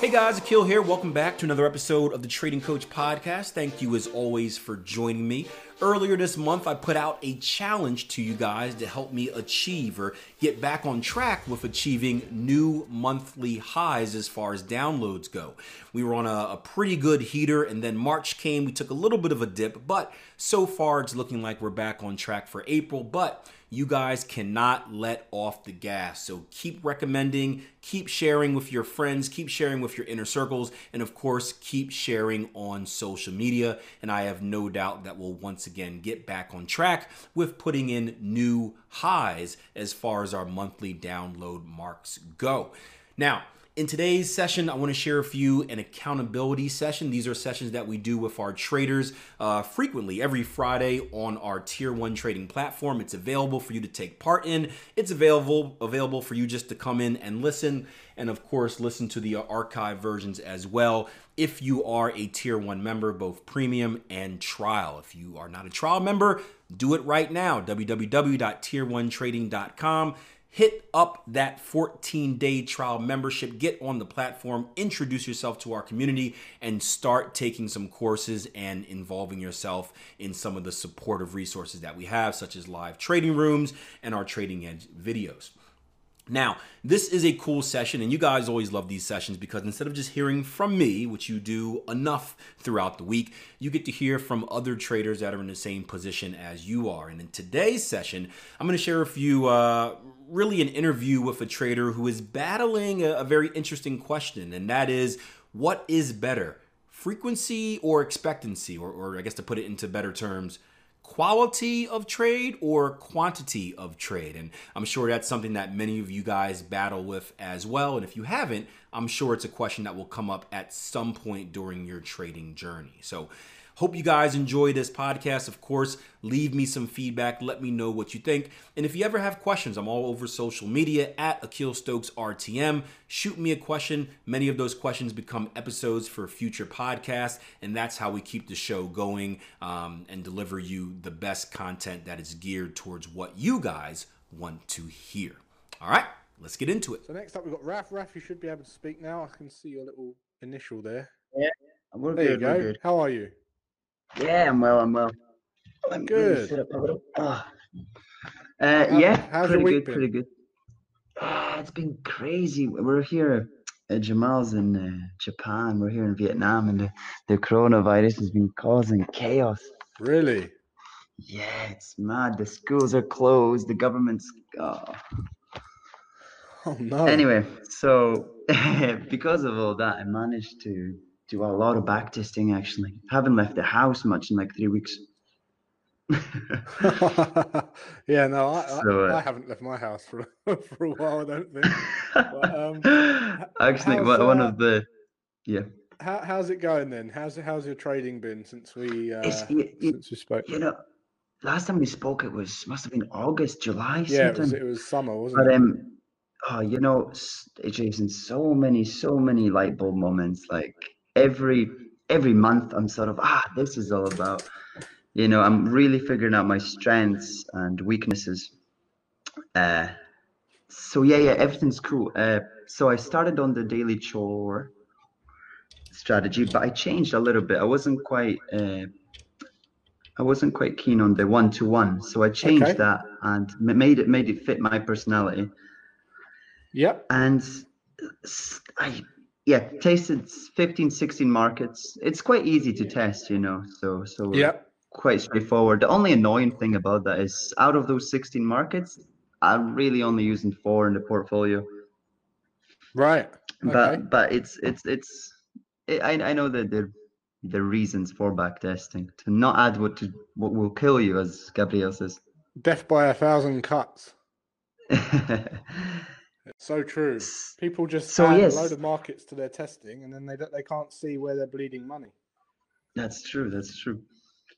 Hey guys, Akil here. Welcome back to another episode of the Trading Coach Podcast. Thank you as always for joining me. Earlier this month, I put out a challenge to you guys to help me achieve or get back on track with achieving new monthly highs as far as downloads go. We were on a pretty good heater, and then March came. We took a little bit of a dip, but so far it's looking like we're back on track for April. But you guys cannot let off the gas. So keep recommending, keep sharing with your friends, keep sharing with your inner circles, and of course, keep sharing on social media. And I have no doubt that we'll once again get back on track with putting in new highs as far as our monthly download marks go. Now, in today's session, I want to share with you an accountability session. These are sessions that we do with our traders frequently every Friday on our Tier 1 trading platform. It's available for you to take part in. It's available for you just to come in and listen, and of course, listen to the archive versions as well if you are a Tier 1 member, both premium and trial. If you are not a trial member, do it right now, www.tier1trading.com. Hit up that 14-day trial membership, get on the platform, introduce yourself to our community, and start taking some courses and involving yourself in some of the supportive resources that we have, such as live trading rooms and our Trading Edge videos. Now, this is a cool session, and you guys always love these sessions because instead of just hearing from me, which you do enough throughout the week, you get to hear from other traders that are in the same position as you are. And in today's session, I'm going to share with you really an interview with a trader who is battling a very interesting question, and that is, what is better, frequency or expectancy, or I guess to put it into better terms, quality of trade or quantity of trade? And I'm sure that's something that many of you guys battle with as well. And if you haven't, I'm sure it's a question that will come up at some point during your trading journey. So hope you guys enjoy this podcast. Of course, leave me some feedback. Let me know what you think. And if you ever have questions, I'm all over social media at Akil Stokes RTM. Shoot me a question. Many of those questions become episodes for future podcasts, and that's how we keep the show going and deliver you the best content that is geared towards what you guys want to hear. All right, let's get into it. So next up, we've got Raph. Raph, you should be able to speak now. I can see your little initial there. Yeah, I'm good. There you go. Good. How are you? Yeah, I'm well. I'm good. How's your week been? Pretty good. It's been crazy. We're here at Jamal's in Japan. We're here in Vietnam, and the coronavirus has been causing chaos. Really? Yeah, it's mad. The schools are closed. The government's... Oh no. Anyway, so because of all that, I managed to do a lot of back testing, actually. Haven't left the house much in like 3 weeks. Yeah, no, I haven't left my house for a while, I don't think. But, actually, one of the... Yeah. How's it going then? How's your trading been since we spoke? You know, last time we spoke, it must have been August, July, sometime. Yeah, it was summer, wasn't it? Oh, you know, Jason, so many light bulb moments, like... Every month I'm sort of, this is all about, you know, I'm really figuring out my strengths and weaknesses. So yeah, everything's cool. So I started on the daily chore strategy, but I changed a little bit. I wasn't quite keen on the 1-to-1. So I changed that and made it fit my personality. Yeah. And I tested 15, 16 markets. It's quite easy to test, you know, so yeah, quite straightforward. The only annoying thing about that is out of those 16 markets, I'm really only using 4 in the portfolio. Right. Okay. But I know that the reasons for back testing, to not add what will kill you, as Gabriel says. Death by 1,000 cuts. So true. People just add a load of markets to their testing, and then they can't see where they're bleeding money. That's true. That's true.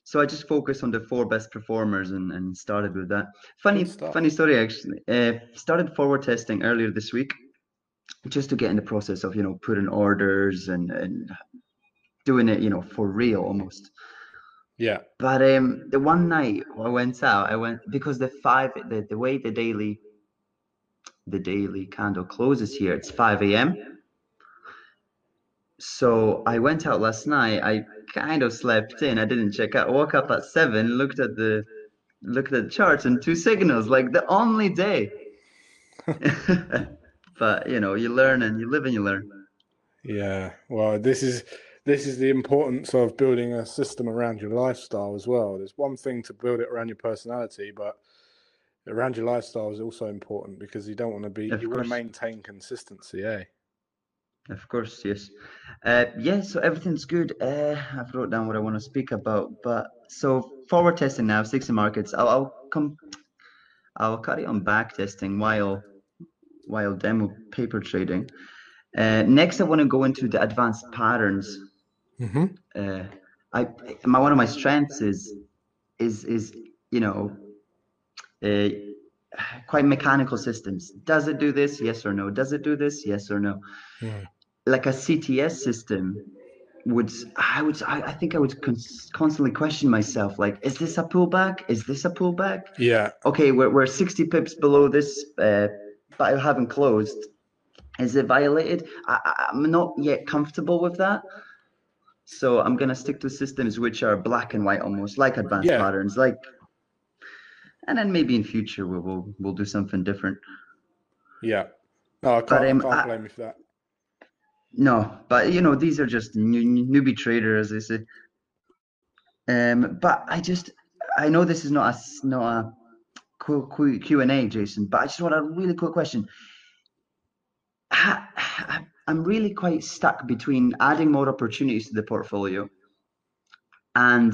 So I just focused on the 4 best performers and started with that. Funny story actually. Started forward testing earlier this week, just to get in the process of, you know, putting orders and doing it, you know, for real almost. Yeah. But the one night I went out because the way the daily candle closes here, it's 5 a.m. So I went out last night. I kind of slept in. I didn't check out. I woke up at 7, looked at the charts and 2 signals, like the only day. But you know, you learn and you live and you learn. Yeah. Well, this is the importance of building a system around your lifestyle as well. There's one thing to build it around your personality, but around your lifestyle is also important, because you don't want to be, you want to maintain consistency, eh? Of course, yes. So everything's good. I've wrote down what I want to speak about, but so forward testing now, 60 markets. I'll carry on back testing while demo paper trading. Next, I want to go into the advanced patterns. Mm-hmm. One of my strengths is you know, quite mechanical systems. Does it do this? Yes or no? Does it do this? Yes or no? Yeah. Like a CTS system, I would constantly question myself. Like, is this a pullback? Is this a pullback? Yeah. Okay, we're 60 pips below this, but I haven't closed. Is it violated? I'm not yet comfortable with that. So I'm going to stick to systems which are black and white, almost like advanced patterns. Like, and then maybe in future we'll do something different. Yeah. No, I can't blame you for that. No, but you know, these are just newbie traders, as they say. But I know this is not a Q&A, Jason, but I just want a really quick question. I'm really quite stuck between adding more opportunities to the portfolio and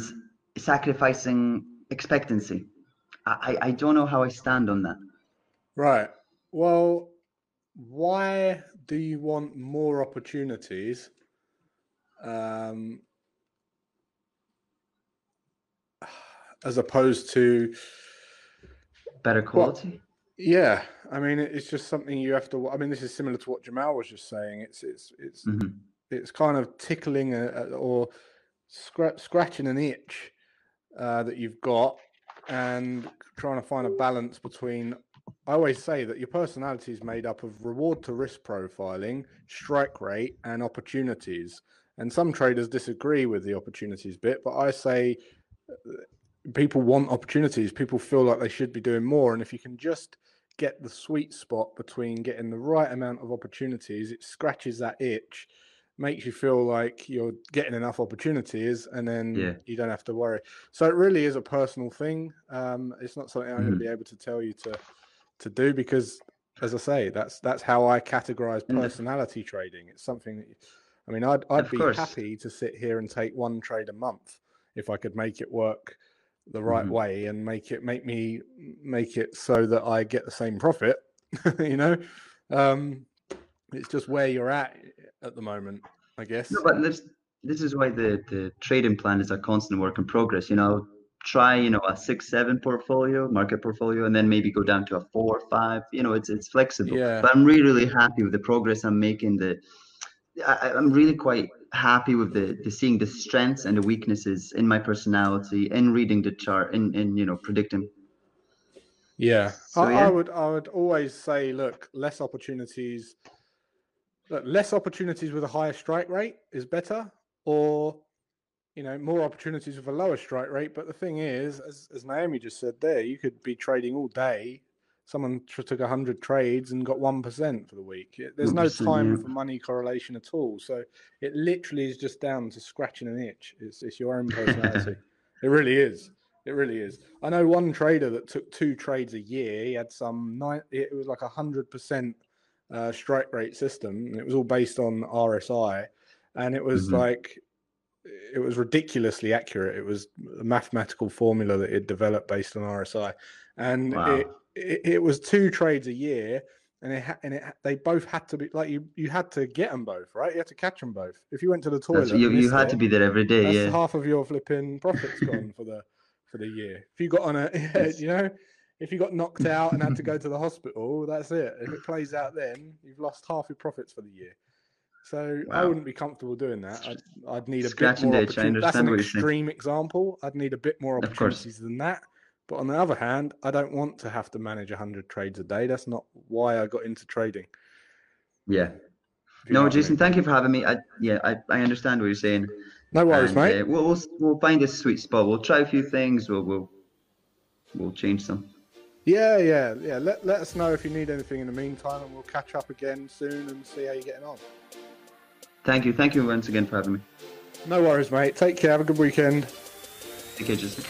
sacrificing expectancy. I don't know how I stand on that. Right. Well, why do you want more opportunities? As opposed to better quality? Well, yeah, I mean, it's just something you have to. I mean, this is similar to what Jamal was just saying. It's mm-hmm. It's kind of tickling scratching an itch that you've got, and trying to find a balance between. I always say that your personality is made up of reward to risk profiling, strike rate, and opportunities. And some traders disagree with the opportunities bit, but I say people want opportunities. People feel like they should be doing more, and if you can just get the sweet spot between getting the right amount of opportunities, it scratches that itch, makes you feel like you're getting enough opportunities, and then you don't have to worry. So it really is a personal thing. It's not something I'm going to be able to tell you to do, because, as I say, that's how I categorize personality trading. It's something that, I mean, I'd be happy to sit here and take one trade a month if I could make it work the right way and make it so that I get the same profit. You know, it's just where you're at the moment, I guess. No, but this is why the trading plan is a constant work in progress. You know, try, you know, a 6-7 market portfolio, and then maybe go down to a 4 or 5. You know, it's flexible. Yeah. But I'm really happy with the progress I'm making. I'm really quite happy with the seeing the strengths and the weaknesses in my personality, in reading the chart, in you know, predicting. Yeah. I would always say, look, less opportunities. Look, less opportunities with a higher strike rate is better, or, you know, more opportunities with a lower strike rate. But the thing is, as Naomi just said there, you could be trading all day someone took 100 trades and got 1% for the week. There's no time for money correlation at all. So it literally is just down to scratching an itch. It's your own personality. It really is. It really is. I know one trader that took 2 trades a year. He had some, it was like 100% strike rate system. And it was all based on RSI. And it was like, it was ridiculously accurate. It was a mathematical formula that it developed based on RSI. And wow. It was 2 trades a year. And they both had to be like, you had to get them both, right? You had to catch them both. If you went to the toilet, you had to be there every day. That's half of your flipping profits gone for the year. If you got on if you got knocked out and had to go to the hospital, that's it. If it plays out, then you've lost half your profits for the year. So I wouldn't be comfortable doing that. I'd need a bit more opportunity. That's an extreme example. I'd need a bit more opportunities than that. But on the other hand, I don't want to have to manage 100 trades a day. That's not why I got into trading. Yeah. No, Jason, thank you for having me. I understand what you're saying. No worries, mate. We'll find a sweet spot. We'll try a few things. We'll change some. Yeah. Let us know if you need anything in the meantime, and we'll catch up again soon and see how you're getting on. Thank you. Thank you once again for having me. No worries, mate. Take care. Have a good weekend. Take care, Jason.